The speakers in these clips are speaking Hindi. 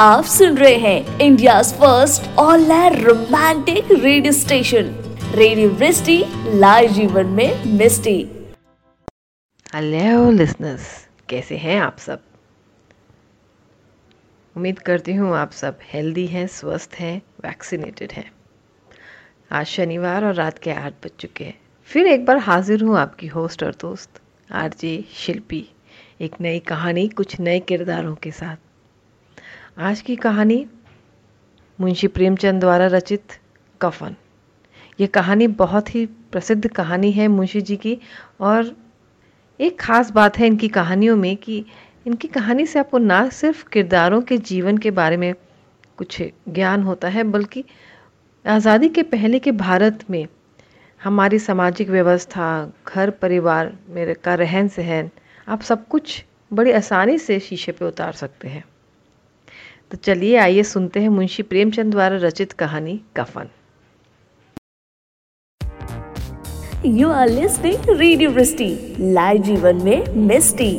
आप सुन रहे हैं India's first all romantic radio station radio Vrishti, live जीवन में मिस्टी। हेलो लिसनर्स, कैसे हैं आप सब? उम्मीद करती हूँ आप सब हेल्दी हैं, स्वस्थ हैं, वैक्सीनेटेड हैं। आज शनिवार और रात के 8 बज चुके हैं। फिर एक बार हाजिर हूँ आपकी होस्ट और दोस्त आरजे शिल्पी, एक नई कहानी कुछ नए किरदारों के साथ। आज की कहानी मुंशी प्रेमचंद द्वारा रचित कफन। ये कहानी बहुत ही प्रसिद्ध कहानी है मुंशी जी की, और एक ख़ास बात है इनकी कहानियों में कि इनकी कहानी से आपको ना सिर्फ किरदारों के जीवन के बारे में कुछ ज्ञान होता है, बल्कि आज़ादी के पहले के भारत में हमारी सामाजिक व्यवस्था, घर परिवार में का रहन सहन, आप सब कुछ बड़ी आसानी से शीशे पे उतार सकते हैं। तो चलिए आइए सुनते हैं मुंशी प्रेमचंद द्वारा रचित कहानी कफन। You are listening Radio Vrishti, live जीवन में मिस्टी।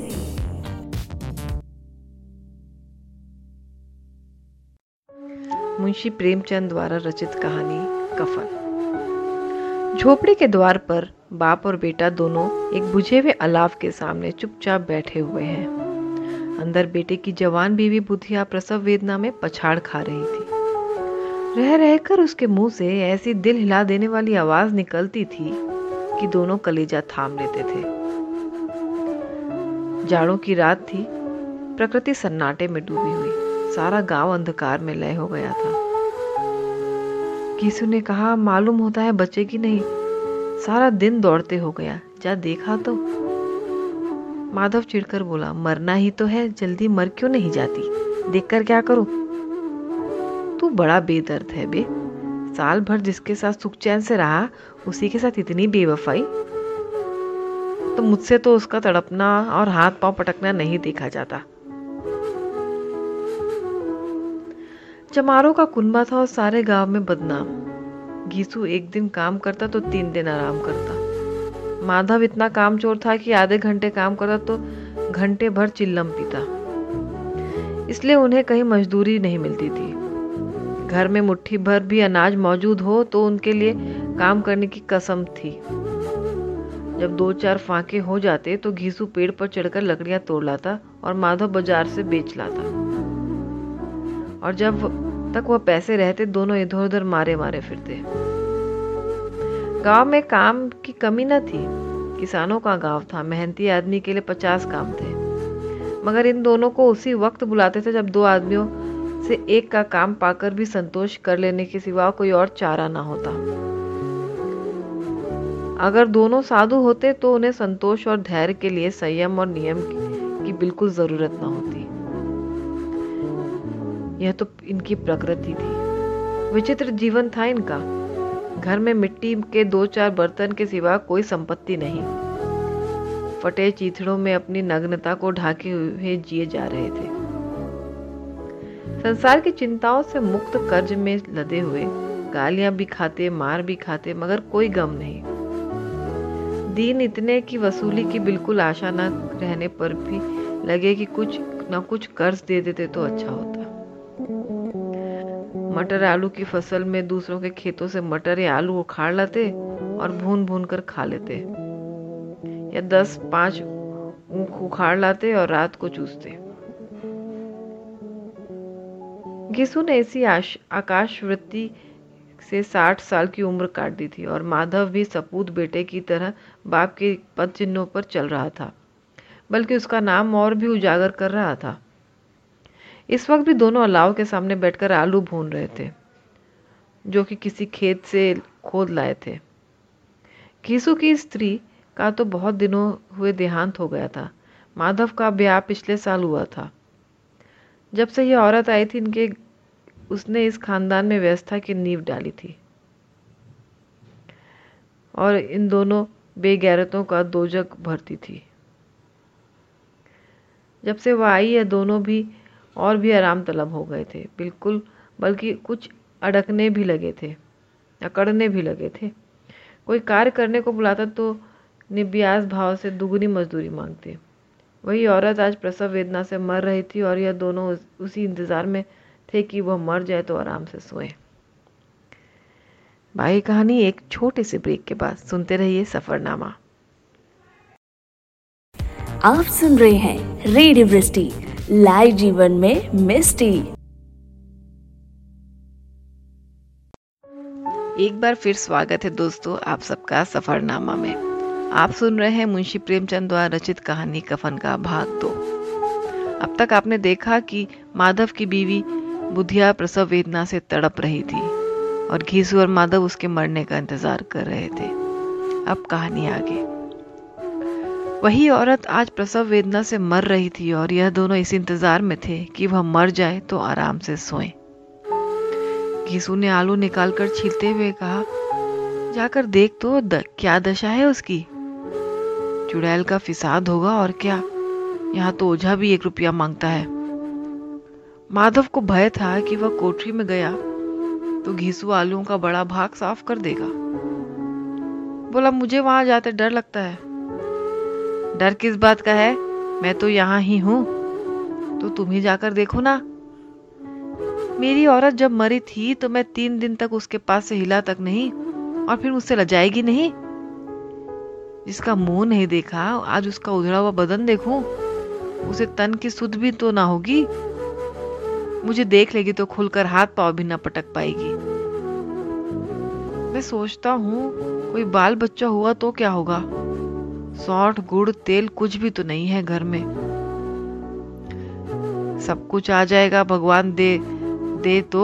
मुंशी प्रेमचंद द्वारा रचित कहानी कफन। झोपड़ी के द्वार पर बाप और बेटा दोनों एक बुझे हुए अलाव के सामने चुपचाप बैठे हुए हैं। अंदर बेटे की जवान बीवी बुधिया प्रसव वेदना में पछाड़ खा रही थी। रह रहकर उसके मुंह से ऐसी दिल हिला देने वाली आवाज निकलती थी कि दोनों कलेजा थाम लेते थे। जाड़ों की रात थी, प्रकृति सन्नाटे में डूबी हुई, सारा गांव अंधकार में लय हो गया था। घीसू ने कहा, मालूम होता है बच्चे की नहीं, सारा दिन दौड़ते हो गया, जा देखा तो। माधव चिढ़कर बोला, मरना ही तो है, जल्दी मर क्यों नहीं जाती, देखकर क्या करूं? तू बड़ा बेदर्द है बे, साल भर जिसके साथ सुख चैन से रहा उसी के साथ इतनी बेवफाई। तो मुझसे तो उसका तड़पना और हाथ पांव पटकना नहीं देखा जाता। चमारों का कुनबा था और सारे गांव में बदनाम। घीसू एक दिन काम करता तो 3 दिन आराम करता। माधव इतना कामचोर था कि आधे घंटे काम करता तो घंटे भर चिल्लम पीता, इसलिए उन्हें कहीं मजदूरी नहीं मिलती थी। घर में मुट्ठी भर भी अनाज मौजूद हो तो उनके लिए काम करने की कसम थी। जब 2-4 फांके हो जाते तो घीसू पेड़ पर चढ़कर लकड़ियां तोड़ लाता और माधव बाजार से बेच लाता, और जब तक वह पैसे रहते दोनों इधर उधर मारे मारे फिरते। गांव में काम की कमी न थी, किसानों का गांव था, मेहनती आदमी के लिए 50 काम थे, मगर इन दोनों को उसी वक्त बुलाते थे जब 2 आदमियों से एक का काम पाकर भी संतोष कर लेने के सिवा कोई और चारा ना होता। अगर दोनों साधु होते तो उन्हें संतोष और धैर्य के लिए संयम और नियम की बिल्कुल जरूरत ना होती। यह तो इनकी प्रकृति थी, विचित्र जीवन था इनका। घर में मिट्टी के 2-4 बर्तन के सिवा कोई संपत्ति नहीं। फटे चीथड़ों में अपनी नग्नता को ढाके हुए जिए जा रहे थे। संसार की चिंताओं से मुक्त, कर्ज में लदे हुए, गालियां भी खाते, मार भी खाते, मगर कोई गम नहीं। दिन इतने की वसूली की बिल्कुल आशा न रहने पर भी लगे कि कुछ ना कुछ कर्ज दे देते तो अच्छा होता। मटर आलू की फसल में दूसरों के खेतों से मटर या आलू उखाड़ लाते और भून भून कर खा लेते, या 10-5 ऊख उखाड़ लाते और रात को चूसते। घीसू ने इसी आकाशवृत्ति से 60 साल की उम्र काट दी थी, और माधव भी सपूत बेटे की तरह बाप के पद चिन्हों पर चल रहा था, बल्कि उसका नाम और भी उजागर कर रहा था। इस वक्त भी दोनों अलाव के सामने बैठकर आलू भून रहे थे, जो कि किसी खेत से खोद लाए थे। घीसू की स्त्री का तो बहुत दिनों हुए देहांत हो गया था। माधव का ब्याह पिछले साल हुआ था। जब से यह औरत आई थी इनके, उसने इस खानदान में व्यवस्था की नींव डाली थी, और इन दोनों बेगैरतों का दोजक भरती थी। जब से वह आई है दोनों भी और भी आराम तलब हो गए थे, बिल्कुल, बल्कि कुछ अड़कने भी लगे थे, अकड़ने भी लगे थे। कोई कार्य करने को बुलाता तो निब्याज भाव से दुगनी मजदूरी मांगते। वही औरत आज प्रसव वेदना से मर रही थी, और यह दोनों उसी इंतजार में थे कि वह मर जाए तो आराम से सोए। बाकी कहानी एक छोटे से ब्रेक के बाद। सुनते रहिए सफरनामा। आप सुन रहे हैं रेडियो वृष्टि, लाइव जीवन में मिस्टी। एक बार फिर स्वागत है दोस्तों आप सबका सफरनामा में। आप सुन रहे हैं मुंशी प्रेमचंद द्वारा रचित कहानी कफन का भाग 2। अब तक आपने देखा कि माधव की बीवी बुधिया प्रसव वेदना से तड़प रही थी और घीसू और माधव उसके मरने का इंतजार कर रहे थे। अब कहानी आगे। वही औरत आज प्रसव वेदना से मर रही थी और यह दोनों इस इंतजार में थे कि वह मर जाए तो आराम से सोएं। घीसू ने आलू निकालकर छीलते हुए कहा, जाकर देख तो क्या दशा है उसकी। चुड़ैल का फिसाद होगा और क्या, यहाँ तो ओझा भी 1 रुपया मांगता है। माधव को भय था कि वह कोठरी में गया तो घीसू आलूओं का बड़ा भाग साफ कर देगा। बोला, मुझे वहां जाते डर लगता है। डर किस बात का है, मैं तो यहाँ ही हूं, तो तुम ही जाकर देखो ना। मेरी औरत जब मरी थी तो मैं 3 दिन तक उसके पास से हिला तक नहीं, और फिर मुझसे लजाएगी नहीं। जिसका मुंह नहीं देखा आज उसका उधड़ा हुआ बदन देखूं, उसे तन की सुध भी तो ना होगी। मुझे देख लेगी तो खुलकर हाथ पांव भी ना पटक पाएगी। मैं सोचता हूँ कोई बाल बच्चा हुआ तो क्या होगा, सौंठ गुड़ तेल कुछ भी तो नहीं है घर में। सब कुछ आ जाएगा, भगवान दे तो।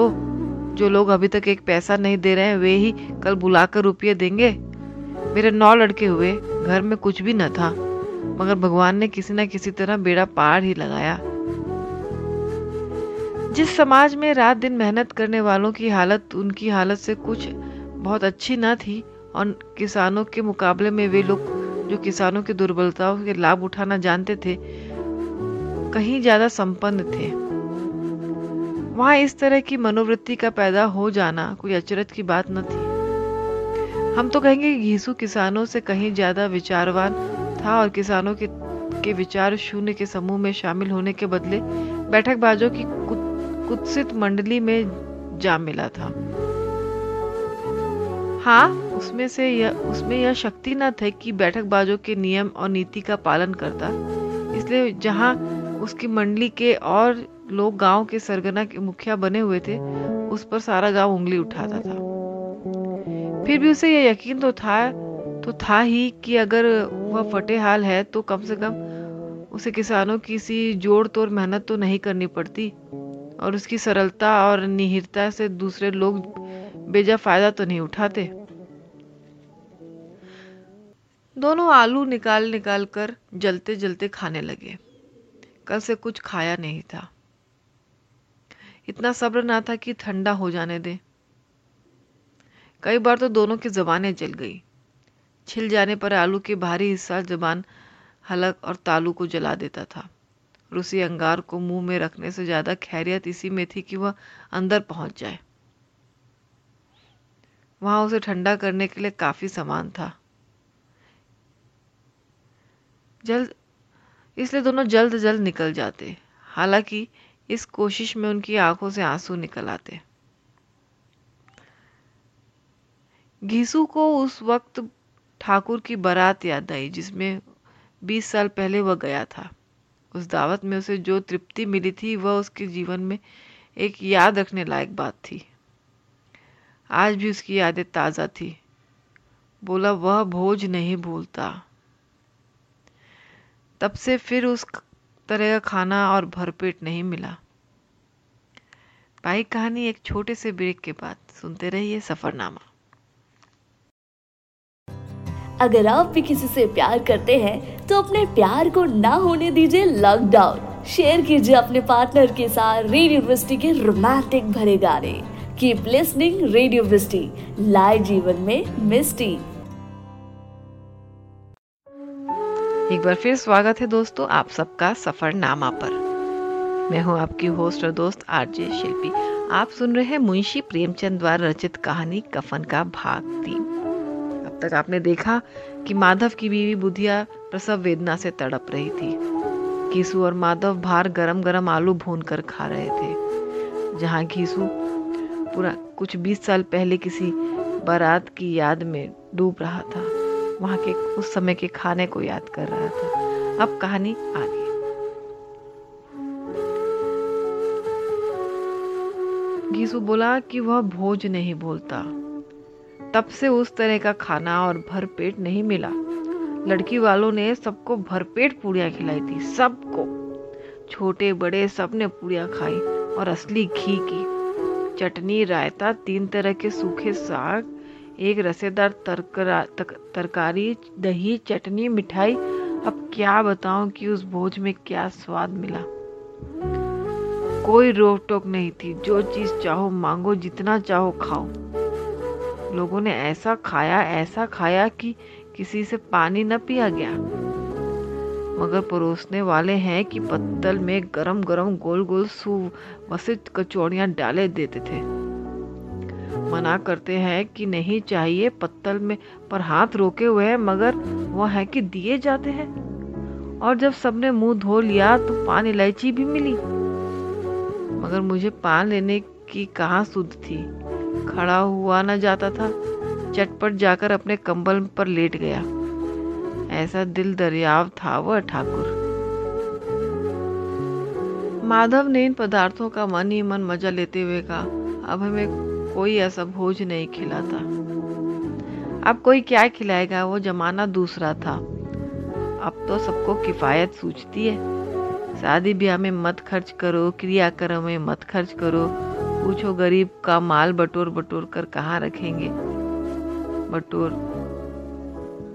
जो लोग अभी तक 1 पैसा नहीं दे रहे हैं वे ही कल बुलाकर रुपये देंगे। मेरे 9 लड़के हुए, घर में कुछ भी न था, मगर भगवान ने किसी न किसी तरह बेड़ा पार ही लगाया। जिस समाज में रात दिन मेहनत करने वालों की हालत उनकी हालत से कुछ बहुत अच्छी न थी, और किसानों के मुकाबले में वे लोग जो किसानों की दुर्बलताओं के लाभ उठाना जानते थे कहीं ज्यादा संपन्न थे। वहां इस तरह की मनोवृत्ति का पैदा हो जाना कोई अचरज की बात न थी। हम तो कहेंगे घीसू किसानों से कहीं ज्यादा विचारवान था और किसानों के विचार शून्य के समूह में शामिल होने के बदले बैठकबाजों की कुत्सित मंडली में जा मिला था। हाँ, उसमें यह शक्ति न थी कि बैठकबाजों के नियम और नीति का पालन करता, इसलिए जहाँ उसकी मंडली के और लोग गांव के सरगना के मुखिया बने हुए थे उस पर सारा गांव उंगली उठाता था। फिर भी उसे यह यकीन तो था ही कि अगर वह फटेहाल है तो कम से कम उसे किसानों की सी जोड़ तोड़ मेहनत तो नहीं करनी पड़ती, और उसकी सरलता और निहिरता से दूसरे लोग बेजा फायदा तो नहीं उठाते। दोनों आलू निकाल निकाल कर जलते जलते खाने लगे। कल से कुछ खाया नहीं था, इतना सब्र ना था कि ठंडा हो जाने दे। कई बार तो दोनों की जबानें जल गई। छिल जाने पर आलू के भारी हिस्सा जबान हलक और तालू को जला देता था। रूसी अंगार को मुंह में रखने से ज्यादा खैरियत इसी में थी कि वह अंदर पहुंच जाए। वहां उसे ठंडा करने के लिए काफी सामान था। इसलिए दोनों जल्द जल्द निकल जाते, हालांकि इस कोशिश में उनकी आंखों से आंसू निकल आते। घीसू को उस वक्त ठाकुर की बारात याद आई जिसमें 20 साल पहले वह गया था। उस दावत में उसे जो तृप्ति मिली थी वह उसके जीवन में एक याद रखने लायक बात थी। आज भी उसकी यादें ताज़ा थी। बोला, वह भोज नहीं भूलता। तब से फिर उस तरह का खाना और भरपेट नहीं मिला। बाकी कहानी एक छोटे से ब्रेक के बाद। सुनते रहिए सफरनामा। अगर आप भी किसी से प्यार करते हैं तो अपने प्यार को ना होने दीजिए लॉकडाउन। शेयर कीजिए अपने पार्टनर के साथ रेडियो वृष्टि के रोमांटिक भरे गाने। Keep listening radio Vrishti, live जीवन में मिस्टी। एक बार फिर स्वागत है दोस्तों आप सबका सफरनामा पर। मैं हूँ आपकी होस्ट और दोस्त आरजे शिल्पी। आप सुन रहे हैं मुंशी प्रेमचंद द्वारा रचित कहानी कफन का भाग 3। तक आपने देखा कि माधव की बीवी बुधिया प्रसव वेदना से तड़प रही थी। घीसू और माधव बाहर गरम गरम आलू भून कर खा रहे थे। जहाँ घीसू पूरा कुछ 20 साल पहले किसी बारात की याद में डूब रहा था, वहाँ के उस समय के खाने को याद कर रहा था। अब कहानी आगे। घीसू बोला कि वह भोज नहीं बोलता, तब से उस तरह का खाना और भरपेट नहीं मिला। लड़की वालों ने सबको भरपेट पूड़ियाँ खिलाई थी, सबको, छोटे बड़े सबने पूड़ियाँ खाई और असली घी की चटनी, रायता, 3 तरह के सूखे साग, एक रसेदार तरकारी, दही, चटनी, मिठाई। अब क्या बताऊं कि उस भोज में क्या स्वाद मिला। कोई रोक टोक नहीं थी, जो चीज चाहो मांगो, जितना चाहो खाओ। लोगों ने ऐसा खाया कि किसी से पानी न पिया गया। मगर परोसने वाले हैं कि पत्तल में गरम गरम गोल गोल सुवसित कचौड़ियाँ डाले देते थे। मना करते हैं कि नहीं चाहिए, पत्तल में पर हाथ रोके हुए हैं, मगर वो है कि दिए जाते हैं। और जब सबने मुंह धो लिया तो पान इलायची भी मिली, मगर मुझे पान लेने की कहाँ सुध थी। खड़ा हुआ न जाता था, चटपट जाकर अपने कंबल पर लेट गया। ऐसा दिल दरियाव था वह ठाकुर। माधव ने इन पदार्थों का मन ही मन मजा लेते हुए कहा, अब हमें कोई ऐसा भोज नहीं खिलाता। अब कोई क्या खिलाएगा, वो जमाना दूसरा था। अब तो सबको किफायत सूझती है। शादी ब्याह में मत खर्च करो, क्रियाक्रम में मत खर्च करो, पूछो गरीब का माल बटोर कर कहाँ रखेंगे।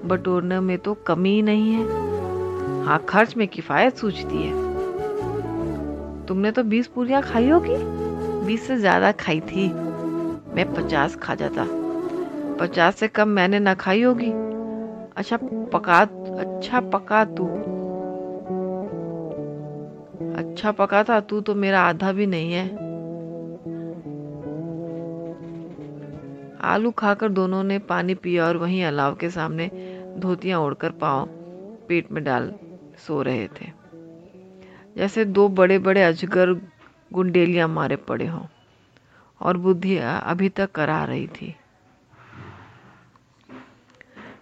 बटोरने में तो कमी ही नहीं है, हाँ खर्च में किफायत सूझती है। तुमने तो 20 पूरियां खाई होगी, 20 से ज्यादा खाई थी। मैं 50 खा जाता, 50 से कम मैंने ना खाई होगी। अच्छा पका था तू तो मेरा आधा भी नहीं है। आलू खाकर दोनों ने पानी पिया और वहीं अलाव के सामने धोतियां ओढ़कर पांव पेट में डाल सो रहे थे, जैसे 2 बड़े बड़े अजगर गुंडेलियां मारे पड़े हों। और बुधिया अभी तक करा रही थी।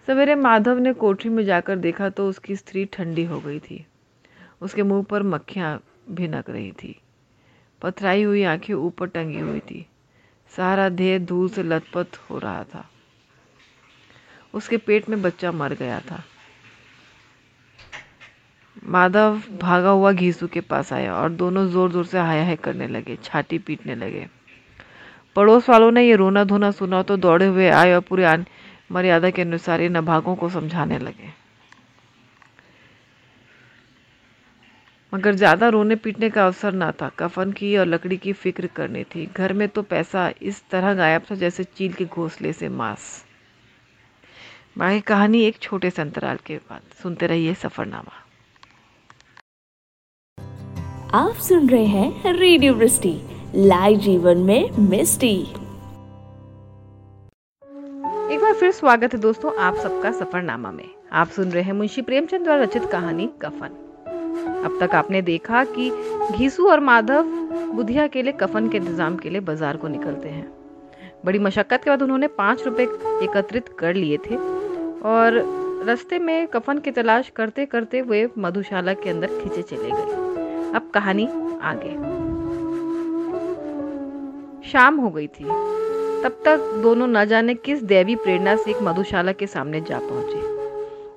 सवेरे माधव ने कोठरी में जाकर देखा तो उसकी स्त्री ठंडी हो गई थी। उसके मुंह पर मक्खियां भिनक रही थी, पथराई हुई आंखें ऊपर टंगी हुई थी, सारा देह धूल से लथपथ हो रहा था। उसके पेट में बच्चा मर गया था। माधव भागा हुआ घीसू के पास आया और दोनों जोर जोर से हाय हाय करने लगे, छाती पीटने लगे। पड़ोस वालों ने ये रोना धोना सुना तो दौड़े हुए आए और पूरी मर्यादा के अनुसार इन अभागों को समझाने लगे। मगर ज़्यादा रोने पीटने का अवसर ना था, कफन की और लकड़ी की फिक्र करनी थी। घर में तो पैसा इस तरह गायब था जैसे चील के घोंसले से मांस। बाकी कहानी एक छोटे से अंतराल के बाद। सुनते रहिए सफरनामा। आप सुन रहे हैं रेडियो वृष्टि, लाइव जीवन में मिष्टी। एक बार फिर स्वागत है दोस्तों आप सबका सफरनामा में। आप सुन रहे हैं मुंशी प्रेमचंद द्वारा रचित कहानी कफन। अब तक आपने देखा कि घीसू और माधव बुधिया के लिए कफन के इंतजाम के लिए बाजार को निकलते हैं। बड़ी मशक्कत के बाद उन्होंने 5 रुपए एकत्रित कर लिए थे और रास्ते में कफन की तलाश करते करते वे मधुशाला के अंदर खींचे चले गए। अब कहानी आगे। शाम हो गई थी, तब तक दोनों न जाने किस दैवी प्रेरणा से एक मधुशाला के सामने जा पहुंचे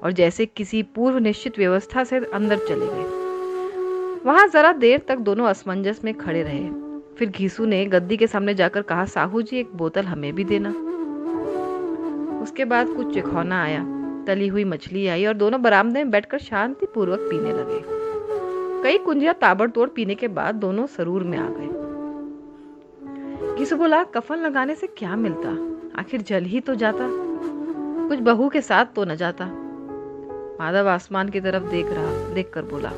और जैसे किसी पूर्व निश्चित व्यवस्था से अंदर चले गए। वहां जरा देर तक दोनों असमंजस में खड़े रहे। फिर घीसू ने गद्दी के सामने जाकर कहा, साहू जी एक बोतल हमें भी देना। उसके बाद कुछ चिखौना आया, तली हुई मछली आई और दोनों बरामदे में बैठकर शांति पूर्वक पीने लगे। कई कुंजियां ताबड़तोड़ पीने के बाद दोनों सरूर में आ गए। घीसू बोला, कफन लगाने से क्या मिलता, आखिर जल ही तो जाता, कुछ बहू के साथ तो न जाता। माधव आसमान की तरफ देखकर बोला,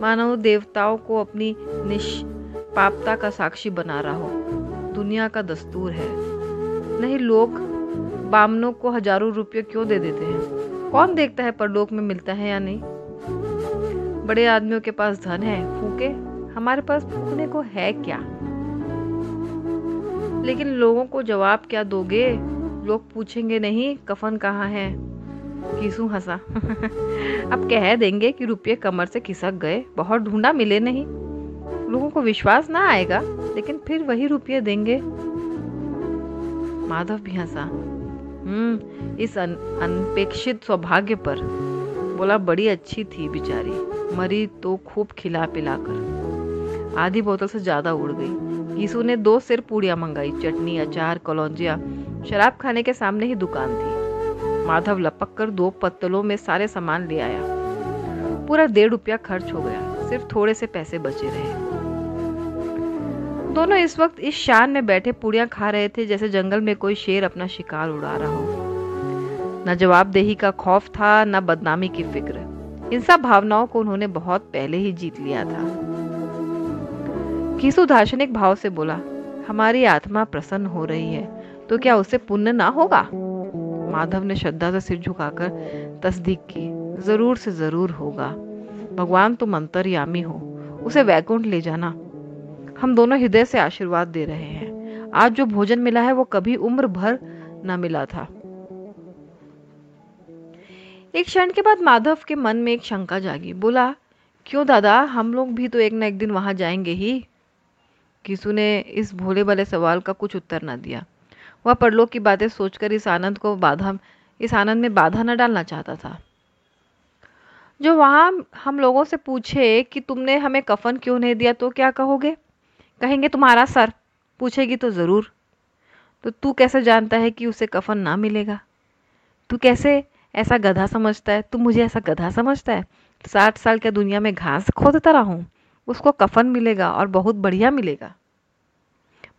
मानव देवताओं को अपनी निष्पापता का साक्षी बना रहा हो, दुनिया का दस्तूर है। नहीं लोग बामनों को हजारों रुपये क्यों दे देते हैं, कौन देखता है परलोक में मिलता है या नहीं। बड़े आदमियों के पास धन है, फूके, हमारे पास फूकने को है क्या। लेकिन लोगों को जवाब क्या दोगे? लोग पूछेंगे नहीं कफन कहाँ है। घीसू हंसा अब कह देंगे कि रुपये कमर से खिसक गए, बहुत ढूंढा मिले नहीं। लोगों को विश्वास ना आएगा लेकिन फिर वही रुपये देंगे। माधव भी हंसा इस अनपेक्षित सौभाग्य पर। बोला बड़ी अच्छी थी बेचारी, मरी तो खूब खिला पिला कर। आधी बोतल से ज्यादा उड़ गई। घीसू ने 2 सिर पूड़ियाँ मंगाई, चटनी, अचार, कलौंजिया। शराब खाने के सामने ही दुकान थी। माधव लपक कर 2 पत्तलों में सारे सामान ले आया। पूरा 1.5 रुपया खर्च हो गया, सिर्फ थोड़े से पैसे बचे रहे। दोनों इस वक्त इस शान में बैठे पूड़ियाँ खा रहे थे जैसे जंगल में कोई शेर अपना शिकार उड़ा रहा हो। न जवाबदेही का खौफ था, न बदनामी की फिक्र। इन सब भावनाओं को उन्होंने बहुत पहले ही जीत लिया था। घीसू दार्शनिक भाव से बोला, हमारी आत्मा प्रसन्न हो रही है तो क्या उससे पुण्य ना होगा? माधव ने श्रद्धा से सिर झुकाकर तस्दीक की, जरूर से जरूर होगा। भगवान तुम अंतर्यामी हो, उसे वैकुंठ ले जाना। हम दोनों हृदय से आशीर्वाद दे रहे हैं। आज जो भोजन मिला है वो कभी उम्र भर न मिला था। एक क्षण के बाद माधव के मन में एक शंका जागी। बोला, क्यों दादा, हम लोग भी तो एक न एक दिन वहां जाएंगे ही। घीसू ने इस भोले भाले सवाल का कुछ उत्तर न दिया। वह परलोक की बातें सोचकर इस आनंद में बाधा न डालना चाहता था। जो वहां हम लोगों से पूछे कि तुमने हमें कफन क्यों नहीं दिया तो क्या कहोगे? कहेंगे तुम्हारा सर। पूछेगी तो जरूर। तो तू कैसे जानता है कि उसे कफन ना मिलेगा? तू कैसे ऐसा गधा समझता है? तू मुझे ऐसा गधा समझता है? 60 साल क्या दुनिया में घास खोदता रहा हूँ? उसको कफन मिलेगा और बहुत बढ़िया मिलेगा।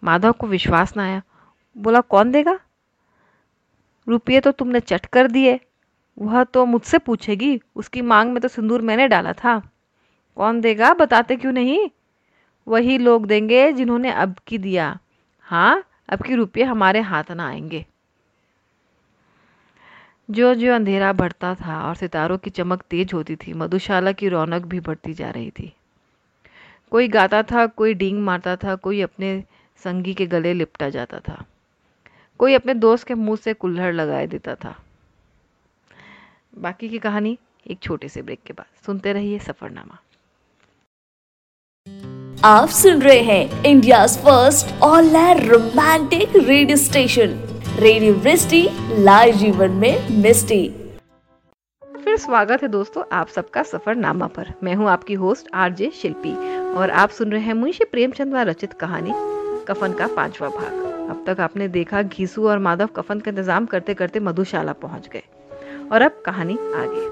माधव को विश्वास ना आया। बोला, कौन देगा? रुपये तो तुमने चट कर दिए, वह तो मुझसे पूछेगी। उसकी मांग में तो सिंदूर मैंने डाला था। कौन देगा बताते क्यों नहीं? वही लोग देंगे जिन्होंने अब की दिया। हाँ, अब की रुपये हमारे हाथ ना आएंगे। जो जो अंधेरा बढ़ता था और सितारों की चमक तेज होती थी, मधुशाला की रौनक भी बढ़ती जा रही थी। कोई गाता था, कोई डींग मारता था, कोई अपने संगी के गले लिपटा जाता था, कोई अपने दोस्त के मुंह से कुल्हड़ लगाए देता था। बाकी की कहानी एक छोटे से ब्रेक के बाद। सुनते रहिए सफरनामा। आप सुन रहे हैं India's first all romantic radio station radio Vrishti, live जीवन में मिस्टी। फिर स्वागत है दोस्तों आप सबका सफरनामा पर। मैं हूं आपकी होस्ट आरजे शिल्पी और आप सुन रहे हैं मुंशी प्रेमचंद द्वारा रचित कहानी कफन का 5वां भाग। अब तक आपने देखा घीसू और माधव कफन का इंतजाम करते करते मधुशाला पहुंच गए और अब कहानी आगे।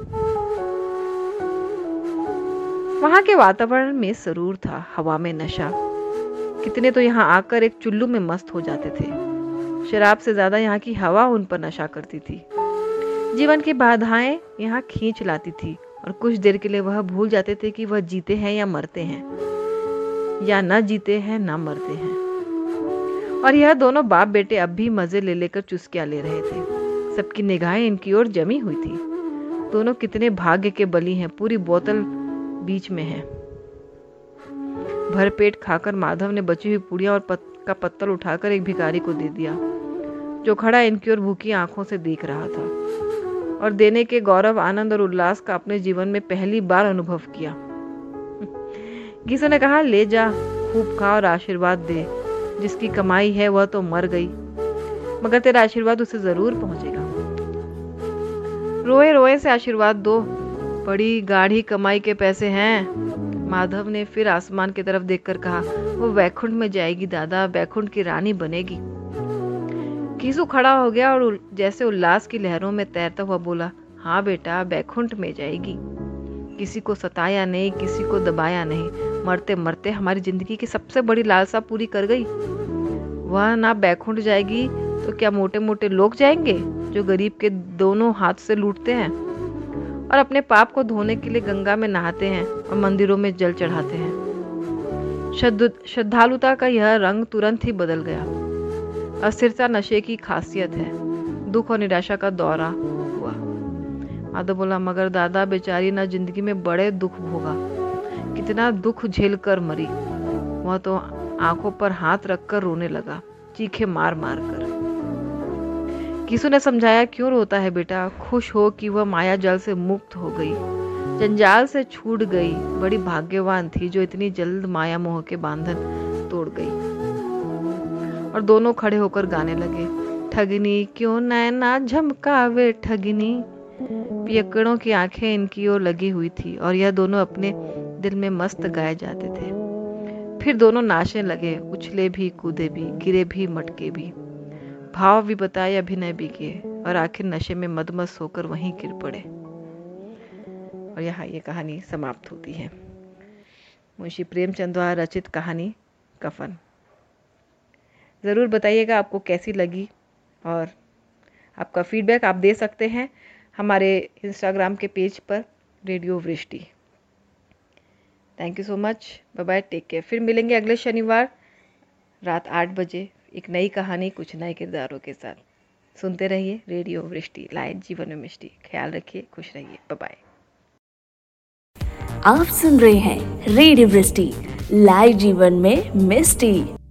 वहां के वातावरण में सरूर था, हवा में नशा। कितने तो यहाँ आकर एक चुल्लू में मस्त हो जाते थे। शराब से ज्यादा यहाँ की हवा उन पर नशा करती थी। जीवन की बाधाएं यहाँ खींच लाती थी और कुछ देर के लिए वह भूल जाते थे कि वह जीते हैं या मरते हैं, या न जीते हैं न मरते हैं। और यह दोनों बाप बेटे अब भी मजे ले लेकर चुस्कियां ले रहे थे। सबकी निगाहें इनकी ओर जमी हुई थी। दोनों कितने भाग्य के बली हैं, पूरी बोतल बीच में है। भरपेट खाकर माधव ने बची हुई पूड़ियां और का पत्तल उठाकर एक भिखारी को दे दिया जो खड़ा इनकी ओर भूखी आंखों से देख रहा था और देने के गौरव, आनंद और उल्लास का अपने जीवन में पहली बार अनुभव किया। घीसू ने कहा, ले जा, खूब खा और आशीर्वाद दे। जिसकी कमाई है वह तो मर गई, मगर तेरा आशीर्वाद उसे जरूर पहुंचेगा। रोए रोए से आशीर्वाद दो, बड़ी गाढ़ी कमाई के पैसे हैं। माधव ने फिर आसमान की तरफ देखकर कहा, वो वैकुंठ में जाएगी दादा, वैकुंठ की रानी बनेगी। घीसू खड़ा हो गया और जैसे उल्लास की लहरों में तैरता हुआ बोला, हाँ बेटा, वैकुंठ में जाएगी। किसी को सताया नहीं, किसी को दबाया नहीं। मरते मरते हमारी जिंदगी की सबसे बड़ी लालसा पूरी कर गई। वह ना वैकुंठ जाएगी तो क्या मोटे मोटे लोग जाएंगे जो गरीब के दोनों हाथ से लूटते हैं और अपने पाप को धोने के लिए गंगा में नहाते हैं और मंदिरों में जल चढ़ाते हैं। श्रद्धालुता का यह रंग तुरंत ही बदल गया। अस्थिरता नशे की खासियत है। दुख और निराशा का दौरा हुआ। माधव बोला, मगर दादा, बेचारी ना जिंदगी में बड़े दुख भोगा, कितना दुख झेल कर मरी। वह तो आंखों पर हाथ रखकर रोने लगा। चीखे मार मार कर। घीसू ने समझाया, क्यों रोता है बेटा, खुश हो कि वह माया जाल से मुक्त हो गई, जंजाल से छूट गई, बड़ी भाग्यवान थी जो इतनी जल्द माया मोह के बांधन तोड़ गई। और दोनों खड़े होकर गाने लगे। ठगनी क्यों नैना झमकावे ठगनी। पियकड़ों की आंखें इनकी ओर लगी हुई थी और यह दोनों अपने दिल में मस्त गाए जाते थे। फिर दोनों नाचने लगे, उछले भी, कूदे भी, गिरे भी, मटके भी, भाव भी बताए, अभिनय भी किए और आखिर नशे में मदमस्त होकर वहीं गिर पड़े। और यहाँ ये कहानी समाप्त होती है। मुंशी प्रेमचंद द्वारा रचित कहानी कफन। ज़रूर बताइएगा आपको कैसी लगी, और आपका फीडबैक आप दे सकते हैं हमारे इंस्टाग्राम के पेज पर, radio Vrishti. Thank you so much, bye bye, take care. फिर मिलेंगे अगले शनिवार रात 8 बजे एक नई कहानी, कुछ नए किरदारों के साथ। सुनते रहिए रेडियो वृष्टि, लाइट जीवन में मिष्टि। ख्याल रखिए, खुश रहिए, बाय बाय। आप सुन रहे हैं रेडियो वृष्टि, लाइव जीवन में मिष्टी।